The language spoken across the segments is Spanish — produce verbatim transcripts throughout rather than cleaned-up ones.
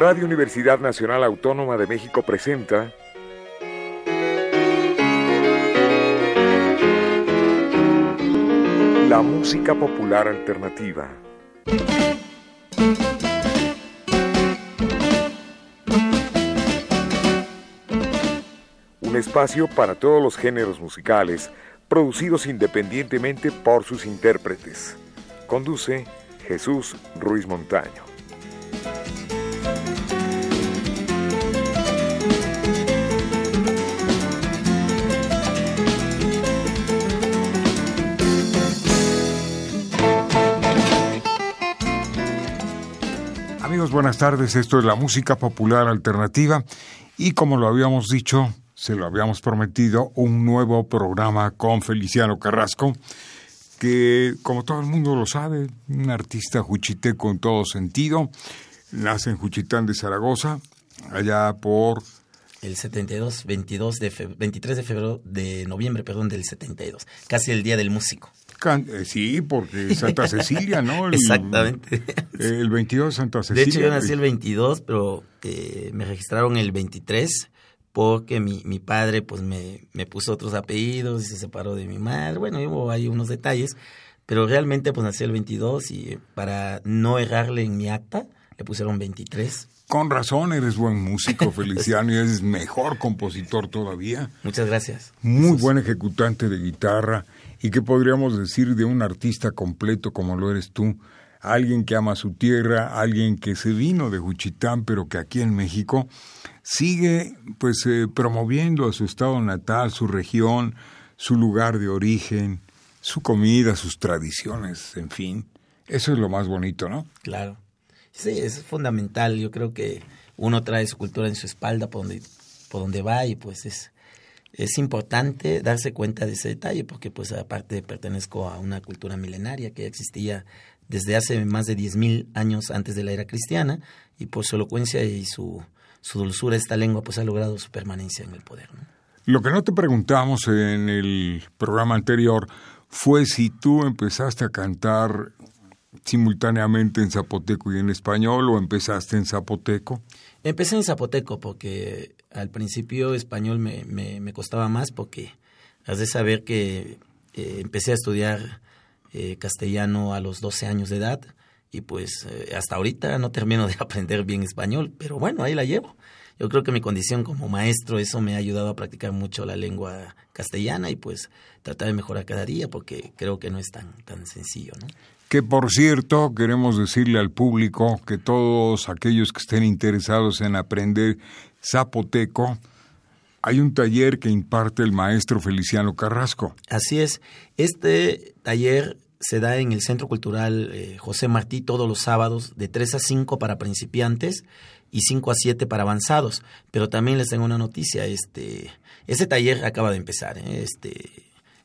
Radio Universidad Nacional Autónoma de México presenta La Música Popular Alternativa. Un espacio para todos los géneros musicales, producidos independientemente por sus intérpretes. Conduce Jesús Ruiz Montaño. Amigos, buenas tardes. Esto es La Música Popular Alternativa y, como lo habíamos dicho, se lo habíamos prometido, un nuevo programa con Feliciano Carrasco, que, como todo el mundo lo sabe, un artista juchiteco en todo sentido. Nace en Juchitán de Zaragoza, allá por... El setenta y dos, veintidós de fe, veintitrés de febrero, de noviembre, perdón, del setenta y dos. Casi el Día del Músico. Sí, porque Santa Cecilia, ¿no? El, Exactamente. El veintidós, Santa Cecilia. De hecho, yo nací el veintidós, pero eh, me registraron el veintitrés... porque mi, mi padre pues me, me puso otros apellidos y se separó de mi madre. Bueno, hubo ahí unos detalles, pero realmente pues nací el veintidós y para no errarle en mi acta le pusieron veintitrés. Con razón, eres buen músico, Feliciano, y eres mejor compositor todavía. Muchas gracias. Muy buen ejecutante de guitarra y qué podríamos decir de un artista completo como lo eres tú. Alguien que ama su tierra, alguien que se vino de Juchitán, pero que aquí en México sigue pues eh, promoviendo a su estado natal, su región, su lugar de origen, su comida, sus tradiciones, en fin. Eso es lo más bonito, ¿no? Claro. Sí, es fundamental. Yo creo que uno trae su cultura en su espalda por donde, por donde va y pues es... Es importante darse cuenta de ese detalle porque, pues, aparte pertenezco a una cultura milenaria que existía desde hace más de diez mil años antes de la era cristiana y por su elocuencia y su, su dulzura esta lengua, pues, ha logrado su permanencia en el poder, ¿no? Lo que no te preguntamos en el programa anterior fue si tú empezaste a cantar simultáneamente en zapoteco y en español o empezaste en zapoteco. Empecé en zapoteco porque... Al principio español me, me, me costaba más porque has de saber que eh, empecé a estudiar eh, castellano a los doce años de edad y pues eh, hasta ahorita no termino de aprender bien español, pero bueno, ahí la llevo. Yo creo que mi condición como maestro, eso me ha ayudado a practicar mucho la lengua castellana y pues tratar de mejorar cada día porque creo que no es tan, tan sencillo, ¿no? Que, por cierto, queremos decirle al público que todos aquellos que estén interesados en aprender zapoteco, hay un taller que imparte el maestro Feliciano Carrasco. Así es. Este taller se da en el Centro Cultural eh, José Martí todos los sábados de tres a cinco para principiantes y cinco a siete para avanzados. Pero también les tengo una noticia. Este, este taller acaba de empezar. ¿eh? Este,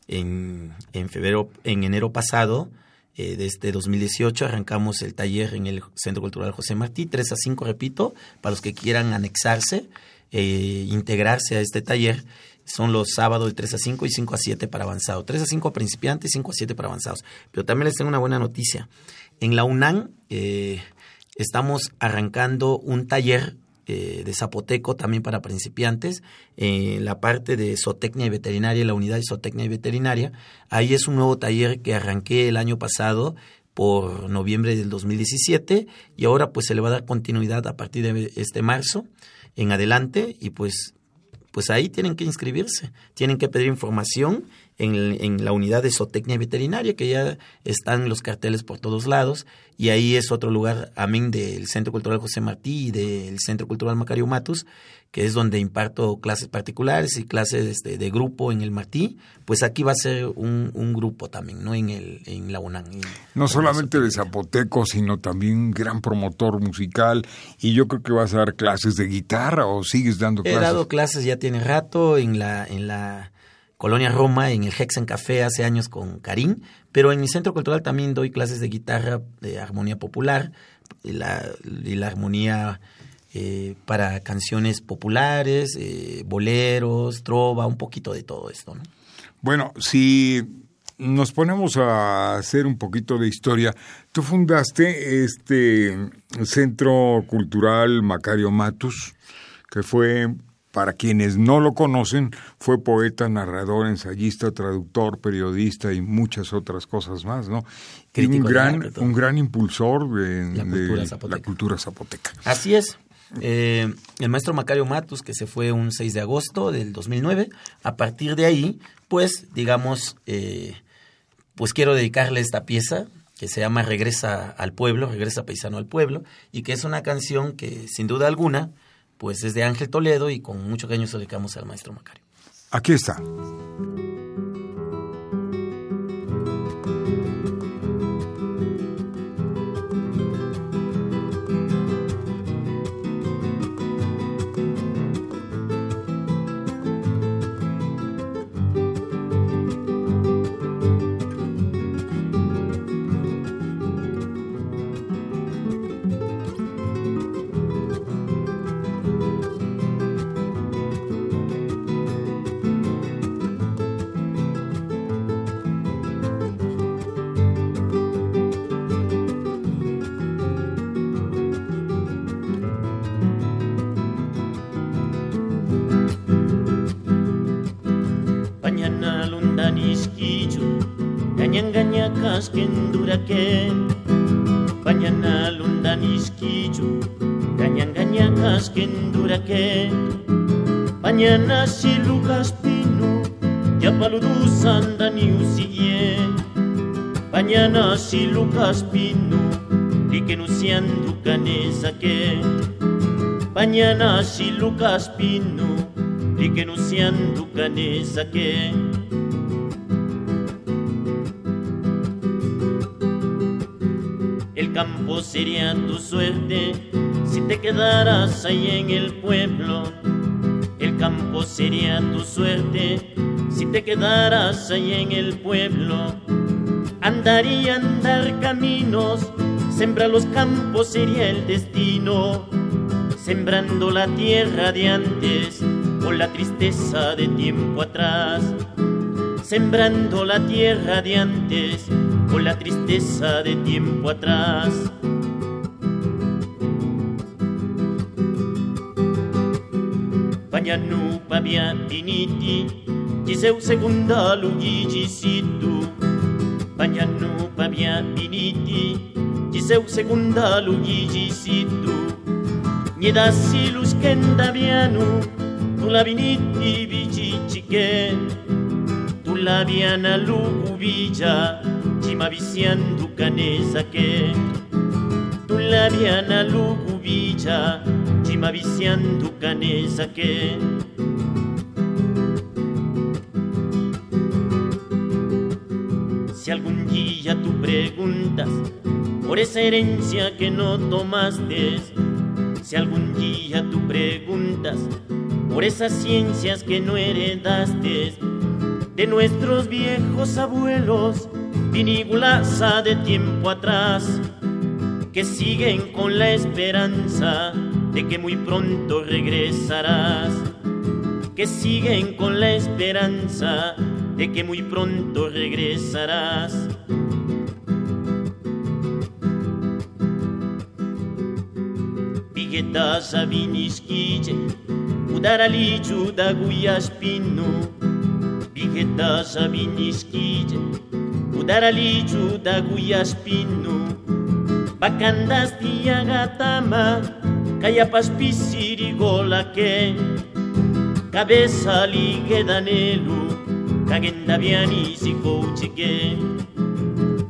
en, en, febrero, en enero pasado... Eh, desde dos mil dieciocho arrancamos el taller en el Centro Cultural José Martí, tres a cinco, repito, para los que quieran anexarse, eh, integrarse a este taller. Son los sábados de tres a cinco y cinco a siete para avanzados. tres a cinco principiantes, cinco a siete para avanzados. Pero también les tengo una buena noticia. En la UNAM eh, estamos arrancando un taller eh, de zapoteco también para principiantes. En eh, la parte de zootecnia y veterinaria, la unidad de zootecnia y veterinaria, ahí es un nuevo taller que arranqué el año pasado por noviembre del dos mil diecisiete y ahora pues se le va a dar continuidad a partir de este marzo en adelante y pues, pues ahí tienen que inscribirse, tienen que pedir información en, el, en la unidad de zootecnia y veterinaria que ya están los carteles por todos lados y ahí es otro lugar, amén, del Centro Cultural José Martí y del Centro Cultural Macario Matus, que es donde imparto clases particulares y clases de, de grupo en el Martí, pues aquí va a ser un, un grupo también, ¿no? En el en la UNAM. En, no solamente de zapoteco, sino también un gran promotor musical, y yo creo que vas a dar clases de guitarra, ¿o sigues dando clases? He dado clases ya tiene rato en la en la Colonia Roma, en el Hexen Café hace años con Karim, pero en mi centro cultural también doy clases de guitarra, de armonía popular, y la, y la armonía... Eh, para canciones populares, eh, boleros, trova, un poquito de todo esto, ¿no? Bueno, si nos ponemos a hacer un poquito de historia. Tú fundaste este Centro Cultural Macario Matus, que fue, para quienes no lo conocen, fue poeta, narrador, ensayista, traductor, periodista y muchas otras cosas más, ¿no? Y un gran, un gran impulsor de, la, cultura de la cultura zapoteca. Así es. Eh, el maestro Macario Matus, que se fue un seis de agosto del dos mil nueve, a partir de ahí, pues, digamos, eh, pues quiero dedicarle esta pieza que se llama Regresa al Pueblo, Regresa Paisano al Pueblo, y que es una canción que, sin duda alguna, pues es de Ángel Toledo y con mucho cariño se dedicamos al maestro Macario. Aquí está. Mañana si Lucas Pino, ya paludu sanda ni usiye. Mañana si Lucas Pino, y que no sean ducanes que. Mañana si Lucas Pino, y que no sean ducanes que. El campo sería tu suerte si te quedaras ahí en el pueblo. Campo sería tu suerte si te quedaras ahí en el pueblo. Andar y andar caminos, sembrar los campos sería el destino, sembrando la tierra de antes o la tristeza de tiempo atrás, sembrando la tierra de antes o la tristeza de tiempo atrás. Pañanu paviatiniti, giseu segunda lugi gisitu. Pañanu paviatiniti, giseu segunda lugi gisitu. Niedasi luskendavianu, tu laviniti vichichike. Tu laviana lugu villa, chimavician ducanesake. Tu laviana lugu villa, Mavician ducanesa que. Si algún día tú preguntas por esa herencia que no tomaste, si algún día tú preguntas por esas ciencias que no heredaste de nuestros viejos abuelos, vinigulaza de tiempo atrás, que siguen con la esperanza de que muy pronto regresarás, que siguen con la esperanza de que muy pronto regresarás. Piguetas a vinisquille, udaralichu da guyaspinu. Piguetas a vinisquille, udaralichu da guyaspinu. Bacandas diagatama, callapas pisirigola que. Cabeza ligedanelu, cagendaviani si couchique.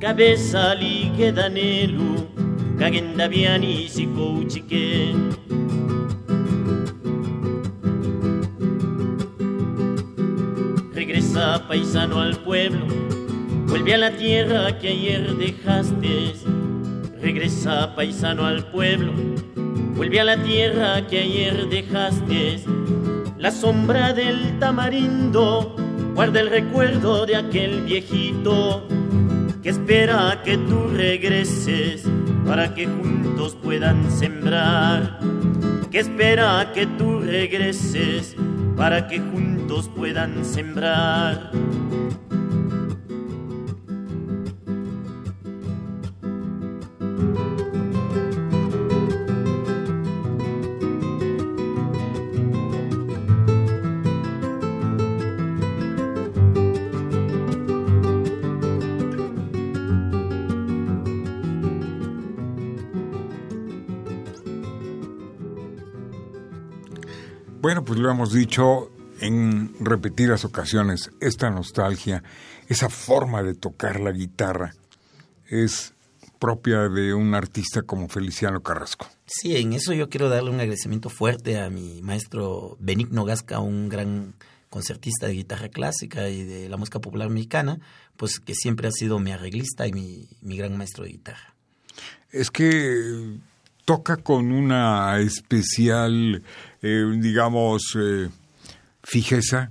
Cabeza ligedanelu, cagendaviani si couchique. Regresa paisano al pueblo, vuelve a la tierra que ayer dejaste. Regresa paisano al pueblo, vuelve a la tierra que ayer dejaste. La sombra del tamarindo guarda el recuerdo de aquel viejito que espera a que tú regreses para que juntos puedan sembrar. Que espera a que tú regreses para que juntos puedan sembrar. Bueno, pues lo hemos dicho en repetidas ocasiones, esta nostalgia, esa forma de tocar la guitarra es propia de un artista como Feliciano Carrasco. Sí, en eso yo quiero darle un agradecimiento fuerte a mi maestro Benigno Gasca, un gran concertista de guitarra clásica y de la música popular mexicana, pues que siempre ha sido mi arreglista y mi, mi gran maestro de guitarra. Es que toca con una especial, eh, digamos, eh, fijeza,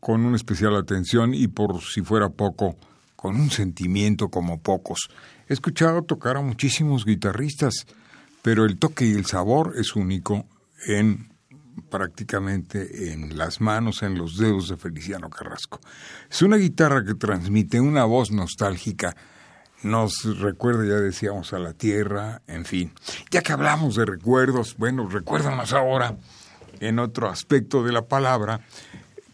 con una especial atención y, por si fuera poco, con un sentimiento como pocos. He escuchado tocar a muchísimos guitarristas, pero el toque y el sabor es único en prácticamente en las manos, en los dedos de Feliciano Carrasco. Es una guitarra que transmite una voz nostálgica, nos recuerda, ya decíamos, a la tierra, en fin. Ya que hablamos de recuerdos, bueno, recuérdanos ahora, en otro aspecto de la palabra,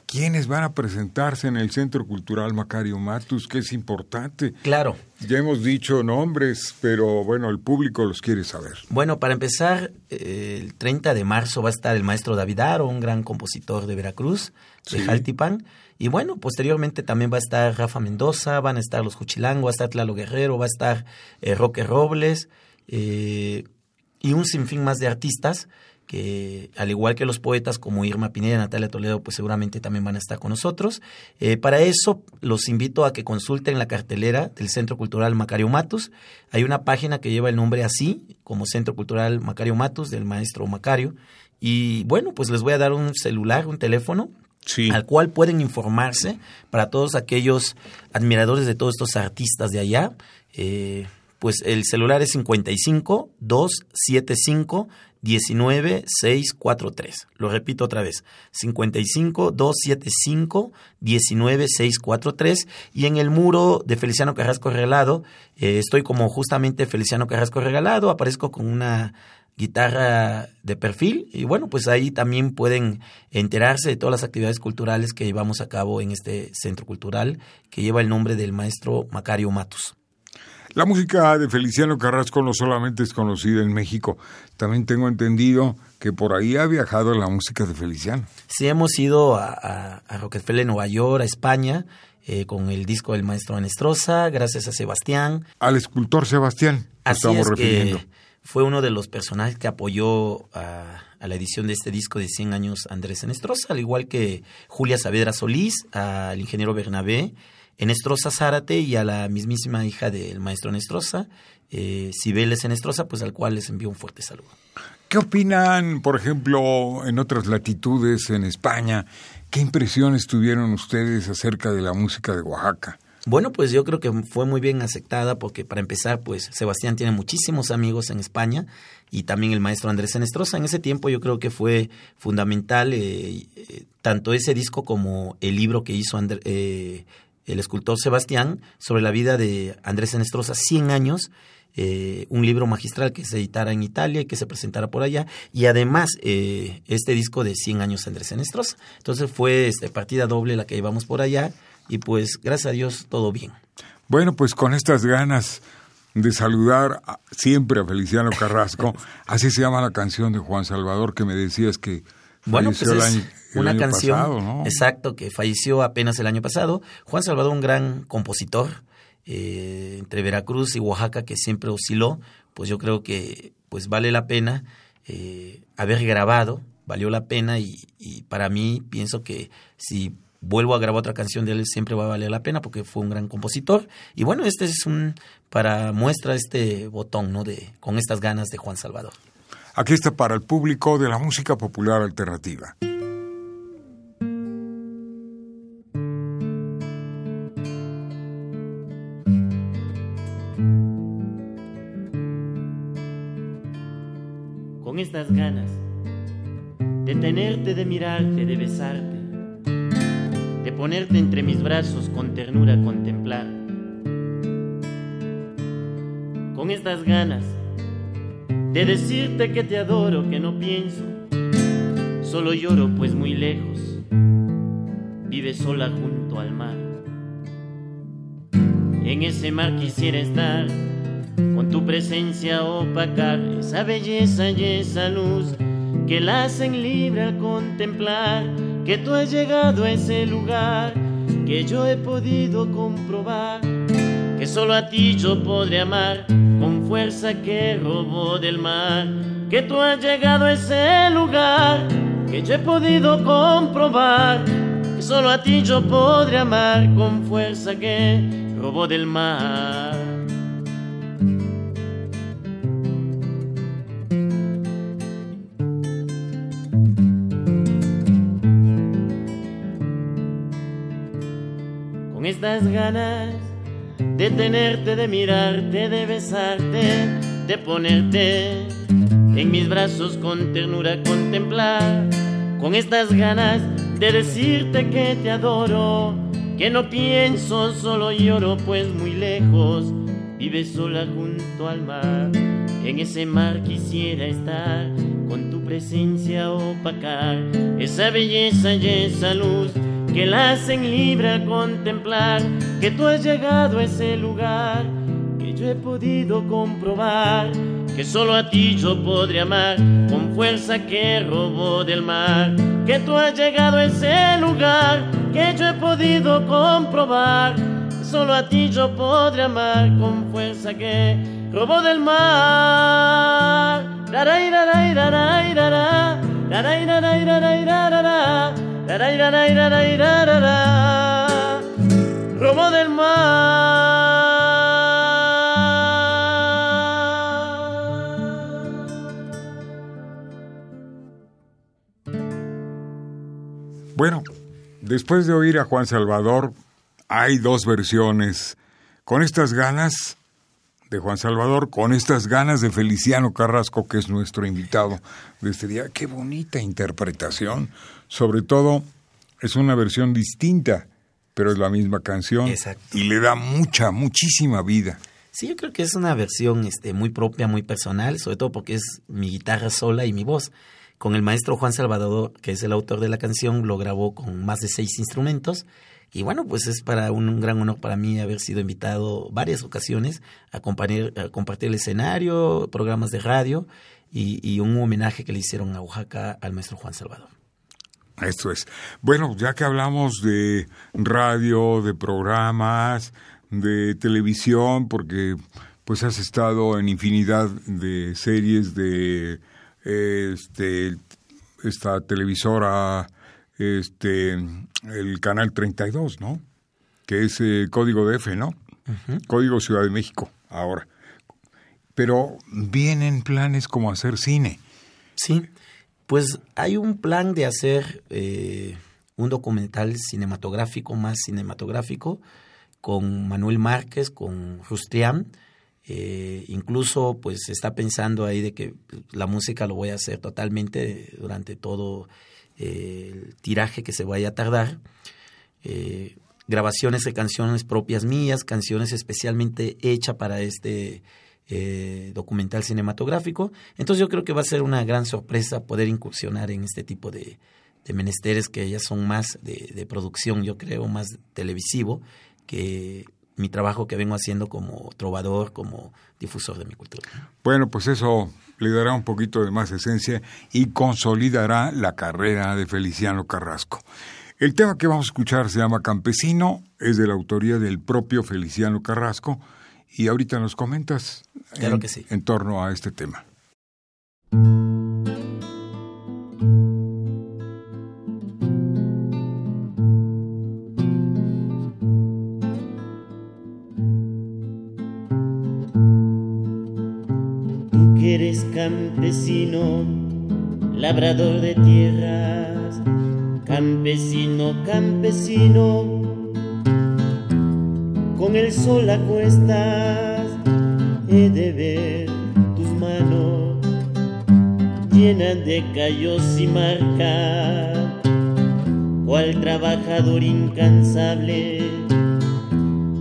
¿quiénes van a presentarse en el Centro Cultural Macario Matus? Que es importante. Claro. Ya hemos dicho nombres, pero bueno, el público los quiere saber. Bueno, para empezar, eh, el treinta de marzo va a estar el maestro David Aro, un gran compositor de Veracruz, de sí. Jaltipan. Y bueno, posteriormente también va a estar Rafa Mendoza, van a estar los Cuchilangos, va a estar Tlalo Guerrero, va a estar eh, Roque Robles eh, y un sinfín más de artistas. Que, al igual que los poetas como Irma Pineda, Natalia Toledo, pues seguramente también van a estar con nosotros. Eh, para eso los invito a que consulten la cartelera del Centro Cultural Macario Matus. Hay una página que lleva el nombre así, como Centro Cultural Macario Matus, del maestro Macario. Y bueno, pues les voy a dar un celular, un teléfono, sí, al cual pueden informarse para todos aquellos admiradores de todos estos artistas de allá. Eh, pues el celular es cincuenta y cinco, doscientos setenta y cinco, diecinueve seiscientos cuarenta y tres. Lo repito otra vez, cincuenta y cinco, doscientos setenta y cinco, diecinueve seiscientos cuarenta y tres. Y en el muro de Feliciano Carrasco Regalado, eh, estoy como justamente Feliciano Carrasco Regalado, aparezco con una guitarra de perfil y bueno, pues ahí también pueden enterarse de todas las actividades culturales que llevamos a cabo en este centro cultural que lleva el nombre del maestro Macario Matus. La música de Feliciano Carrasco no solamente es conocida en México, también tengo entendido que por ahí ha viajado la música de Feliciano. Sí, hemos ido a, a, a Rockefeller, Nueva York, a España, eh, con el disco del maestro Henestrosa, gracias a Sebastián. Al escultor Sebastián, así estamos es refiriendo. Que fue uno de los personajes que apoyó a, a la edición de este disco de cien años Andrés Henestrosa, al igual que Julia Saavedra Solís, al ingeniero Bernabé Henestrosa Zárate y a la mismísima hija del maestro Henestrosa, eh, Cibeles Henestrosa, pues al cual les envío un fuerte saludo. ¿Qué opinan, por ejemplo, en otras latitudes, en España? ¿Qué impresiones tuvieron ustedes acerca de la música de Oaxaca? Bueno, pues yo creo que fue muy bien aceptada porque, para empezar, pues Sebastián tiene muchísimos amigos en España y también el maestro Andrés Henestrosa. En ese tiempo yo creo que fue fundamental eh, eh, tanto ese disco como el libro que hizo Andrés eh, el escultor Sebastián, sobre la vida de Andrés Henestrosa, cien años, eh, un libro magistral que se editara en Italia y que se presentara por allá, y además eh, este disco de cien años Andrés Henestrosa. Entonces fue este, partida doble la que llevamos por allá, y pues gracias a Dios todo bien. Bueno, pues con estas ganas de saludar a, siempre a Feliciano Carrasco, así se llama la canción de Juan Salvador que me decías que... Bueno, pues es año, una canción, pasado, ¿no? Exacto, que falleció apenas el año pasado. Juan Salvador, un gran compositor, eh, entre Veracruz y Oaxaca, que siempre osciló, pues yo creo que pues vale la pena eh, haber grabado, valió la pena y, y para mí pienso que si vuelvo a grabar otra canción de él siempre va a valer la pena porque fue un gran compositor. Y bueno, este es un, para muestra este botón, ¿no? De, con estas ganas de Juan Salvador. Aquí está para el público de la música popular alternativa. Con estas ganas de tenerte, de mirarte, de besarte, de ponerte entre mis brazos con ternura a contemplar. Con estas ganas de decirte que te adoro, que no pienso, solo lloro pues muy lejos vive sola junto al mar. En ese mar quisiera estar, con tu presencia opacar esa belleza y esa luz que la hacen libre al contemplar que tú has llegado a ese lugar, que yo he podido comprobar que solo a ti yo podré amar con fuerza que robó del mar, que tú has llegado a ese lugar, que yo he podido comprobar que solo a ti yo podré amar con fuerza que robó del mar. Con estas ganas de tenerte, de mirarte, de besarte, de ponerte en mis brazos con ternura contemplar. Con estas ganas de decirte que te adoro, que no pienso, solo lloro, pues muy lejos vives sola junto al mar. En ese mar quisiera estar, con tu presencia opacar esa belleza y esa luz que la hacen libre al contemplar que tú has llegado a ese lugar, que yo he podido comprobar que solo a ti yo podré amar con fuerza que robó del mar, que tú has llegado a ese lugar, que yo he podido comprobar que solo a ti yo podré amar con fuerza que robó del mar. Robo del mar. Bueno, después de oír a Juan Salvador, hay dos versiones. Con estas ganas de Juan Salvador, con estas ganas de Feliciano Carrasco, que es nuestro invitado de este día. Qué bonita interpretación. Sobre todo, es una versión distinta, pero es la misma canción. Exacto. Y le da mucha, muchísima vida. Sí, yo creo que es una versión este, muy propia, muy personal, sobre todo porque es mi guitarra sola y mi voz. Con el maestro Juan Salvador, que es el autor de la canción, lo grabó con más de seis instrumentos. Y bueno, pues es para un, un gran honor para mí haber sido invitado varias ocasiones a, a compartir el escenario, programas de radio y, y un homenaje que le hicieron a Oaxaca al maestro Juan Salvador. Esto es. Bueno, ya que hablamos de radio, de programas, de televisión, porque pues has estado en infinidad de series de este, esta televisora... Este, el canal treinta y dos, ¿no? Que es eh, Código D F, ¿no? Uh-huh. Código Ciudad de México, ahora. Pero vienen planes como hacer cine. Sí, pues hay un plan de hacer eh, un documental cinematográfico, más cinematográfico, con Manuel Márquez, con Rustrián. Eh, incluso, pues, está pensando ahí de que la música lo voy a hacer totalmente durante todo... el tiraje que se vaya a tardar, eh, grabaciones de canciones propias mías, canciones especialmente hechas para este eh, documental cinematográfico. Entonces yo creo que va a ser una gran sorpresa poder incursionar en este tipo de, de menesteres que ya son más de, de producción, yo creo, más televisivo que mi trabajo que vengo haciendo como trovador, como difusor de mi cultura. Bueno, pues eso... le dará un poquito de más esencia y consolidará la carrera de Feliciano Carrasco. El tema que vamos a escuchar se llama Campesino, es de la autoría del propio Feliciano Carrasco, y ahorita nos comentas claro en, que sí. en torno a este tema. Campesino, labrador de tierras, campesino, campesino, con el sol a cuestas he de ver tus manos llenas de callos y marcas, cual trabajador incansable,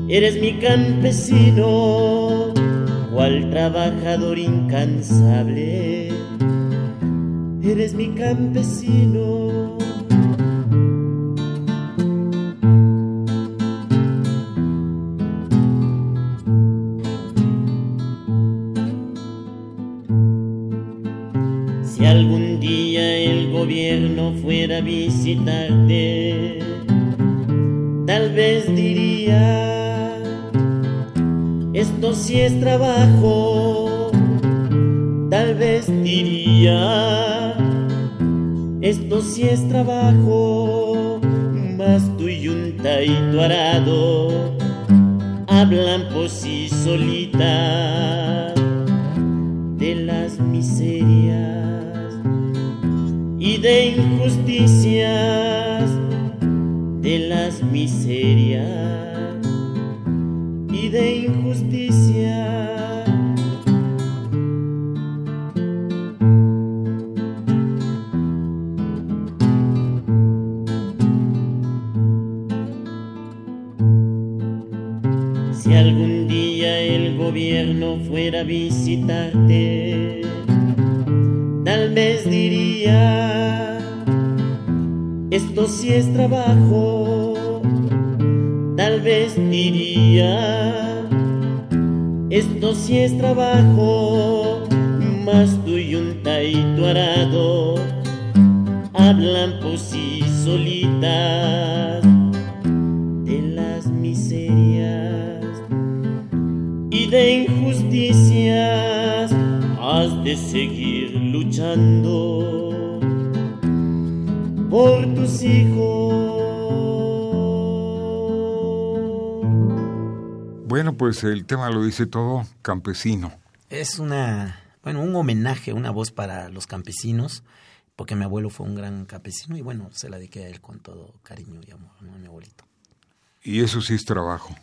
eres mi campesino. Cual trabajador incansable, eres mi campesino. Si algún día fuera a visitarte, tal vez diría, esto sí es trabajo. Tal vez diría, esto sí es trabajo. Basto y un taito arado hablan por sí solitas de las miserias y de injusticias, de las miserias y de injusticias. Si algún día el gobierno fuera a visitarte, tal vez diría, esto sí es trabajo. Tal vez diría, esto sí es trabajo. Mas tú y un taito arado hablan por sí solitas de las miserias y de injusticias. Has de seguir luchando por tus hijos. Bueno, pues el tema lo dice todo, campesino. Es una, bueno, un homenaje, una voz para los campesinos, porque mi abuelo fue un gran campesino y bueno, se la dediqué a él con todo cariño y amor, ¿no? A mi abuelito. Y eso sí es trabajo,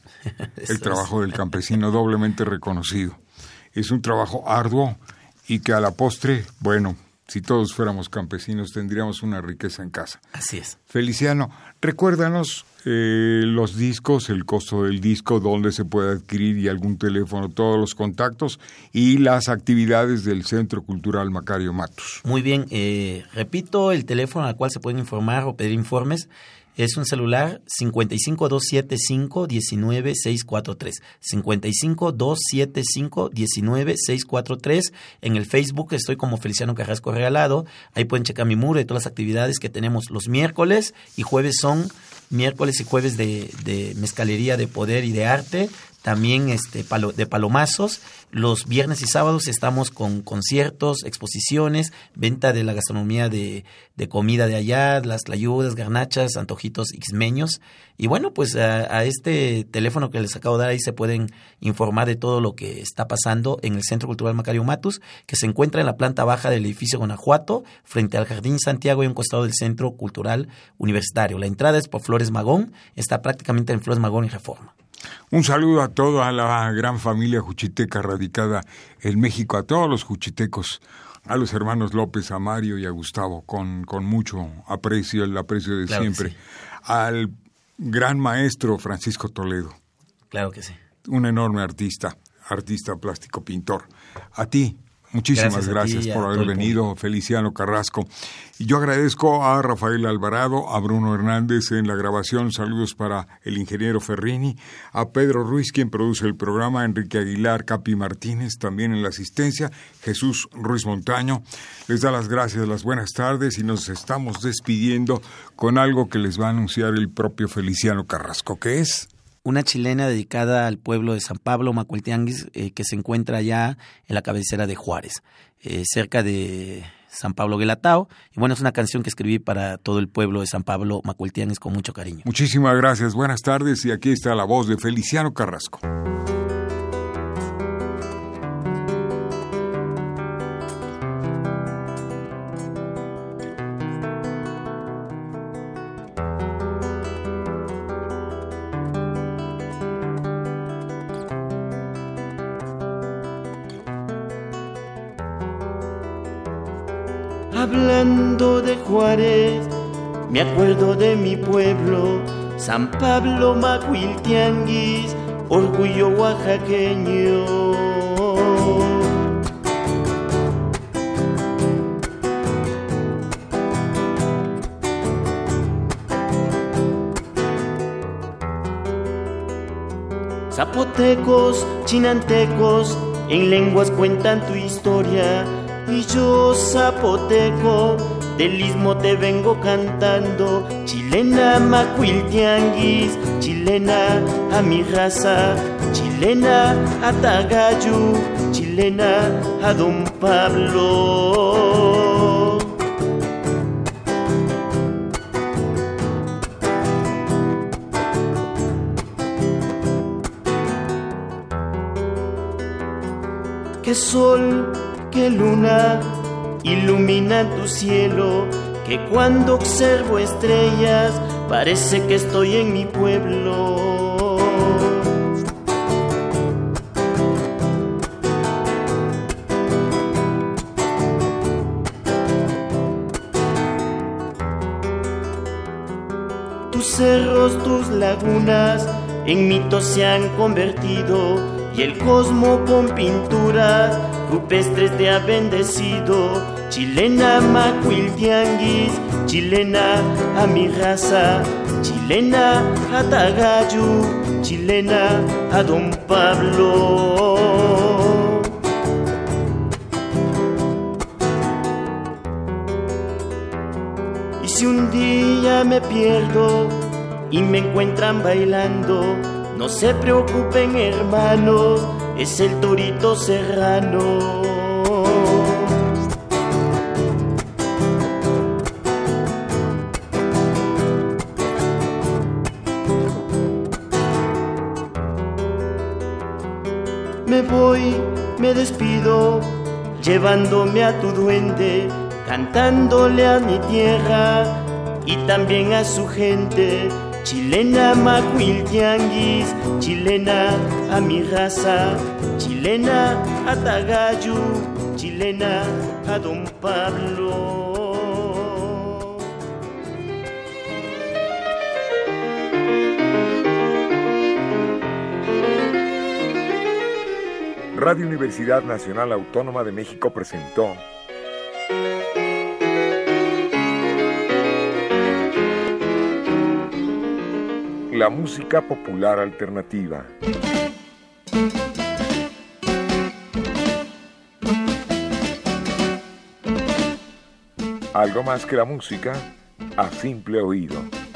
el trabajo del campesino doblemente reconocido. Es un trabajo arduo y que a la postre, bueno, si todos fuéramos campesinos tendríamos una riqueza en casa. Así es. Feliciano, recuérdanos eh, los discos, el costo del disco, dónde se puede adquirir y algún teléfono, todos los contactos y las actividades del Centro Cultural Macario Matus. Muy bien, eh, repito, el teléfono al cual se pueden informar o pedir informes. Es un celular cinco cinco dos siete cinco uno nueve seis cuatro tres, cinco cinco dos siete cinco uno nueve seis cuatro tres. En el Facebook estoy como Feliciano Carrasco Regalado. Ahí pueden checar mi muro y todas las actividades que tenemos los miércoles y jueves. Son miércoles y jueves de, de mezcalería, de poder y de arte. También este palo, de palomazos. Los viernes y sábados estamos con conciertos, exposiciones, venta de la gastronomía de, de comida de allá, las tlayudas, garnachas, antojitos ixmeños. Y bueno, pues a, a este teléfono que les acabo de dar ahí se pueden informar de todo lo que está pasando en el Centro Cultural Macario Matus, que se encuentra en la planta baja del edificio Guanajuato, frente al Jardín Santiago y a un costado del Centro Cultural Universitario. La entrada es por Flores Magón, está prácticamente en Flores Magón y Reforma. Un saludo a toda la gran familia juchiteca radicada en México, a todos los juchitecos, a los hermanos López, a Mario y a Gustavo, con, con mucho aprecio, el aprecio de claro siempre. Sí. Al gran maestro Francisco Toledo. Claro que sí. Un enorme artista, artista plástico, pintor. A ti, muchísimas gracias, gracias ti, por haber venido, Feliciano Carrasco. Y yo agradezco a Rafael Alvarado, a Bruno Hernández en la grabación, saludos para el ingeniero Ferrini, a Pedro Ruiz, quien produce el programa, Enrique Aguilar, Capi Martínez, también en la asistencia, Jesús Ruiz Montaño. Les da las gracias, las buenas tardes y nos estamos despidiendo con algo que les va a anunciar el propio Feliciano Carrasco, que es... una chilena dedicada al pueblo de San Pablo Macuiltianguis, eh, que se encuentra allá en la cabecera de Juárez, eh, cerca de San Pablo Guelatao. Y bueno, es una canción que escribí para todo el pueblo de San Pablo Macuiltianguis con mucho cariño. Muchísimas gracias, buenas tardes y aquí está la voz de Feliciano Carrasco. Hablando de Juárez, me acuerdo de mi pueblo, San Pablo Macuiltianguis, orgullo oaxaqueño. Zapotecos, chinantecos, en lenguas cuentan tu historia. Y yo zapoteco del istmo te vengo cantando, chilena macuiltianguis, chilena a mi raza, chilena a Tagayu, chilena a Don Pablo. Qué sol, qué luna ilumina tu cielo, que cuando observo estrellas parece que estoy en mi pueblo. Tus cerros, tus lagunas en mitos se han convertido, y el cosmo con pinturas rupestres te ha bendecido, chilena macuiltianguis, chilena a mi raza, chilena a Tagayu, chilena a Don Pablo. Y si un día me pierdo y me encuentran bailando, no se preocupen, hermanos, es el torito serrano. Me voy, me despido, llevándome a tu duende, cantándole a mi tierra y también a su gente. Chilena macuiltianguis, chilena a mi raza, chilena a Tagayu, chilena a Don Pablo. Radio Universidad Nacional Autónoma de México presentó La música popular alternativa. Algo más que la música a simple oído.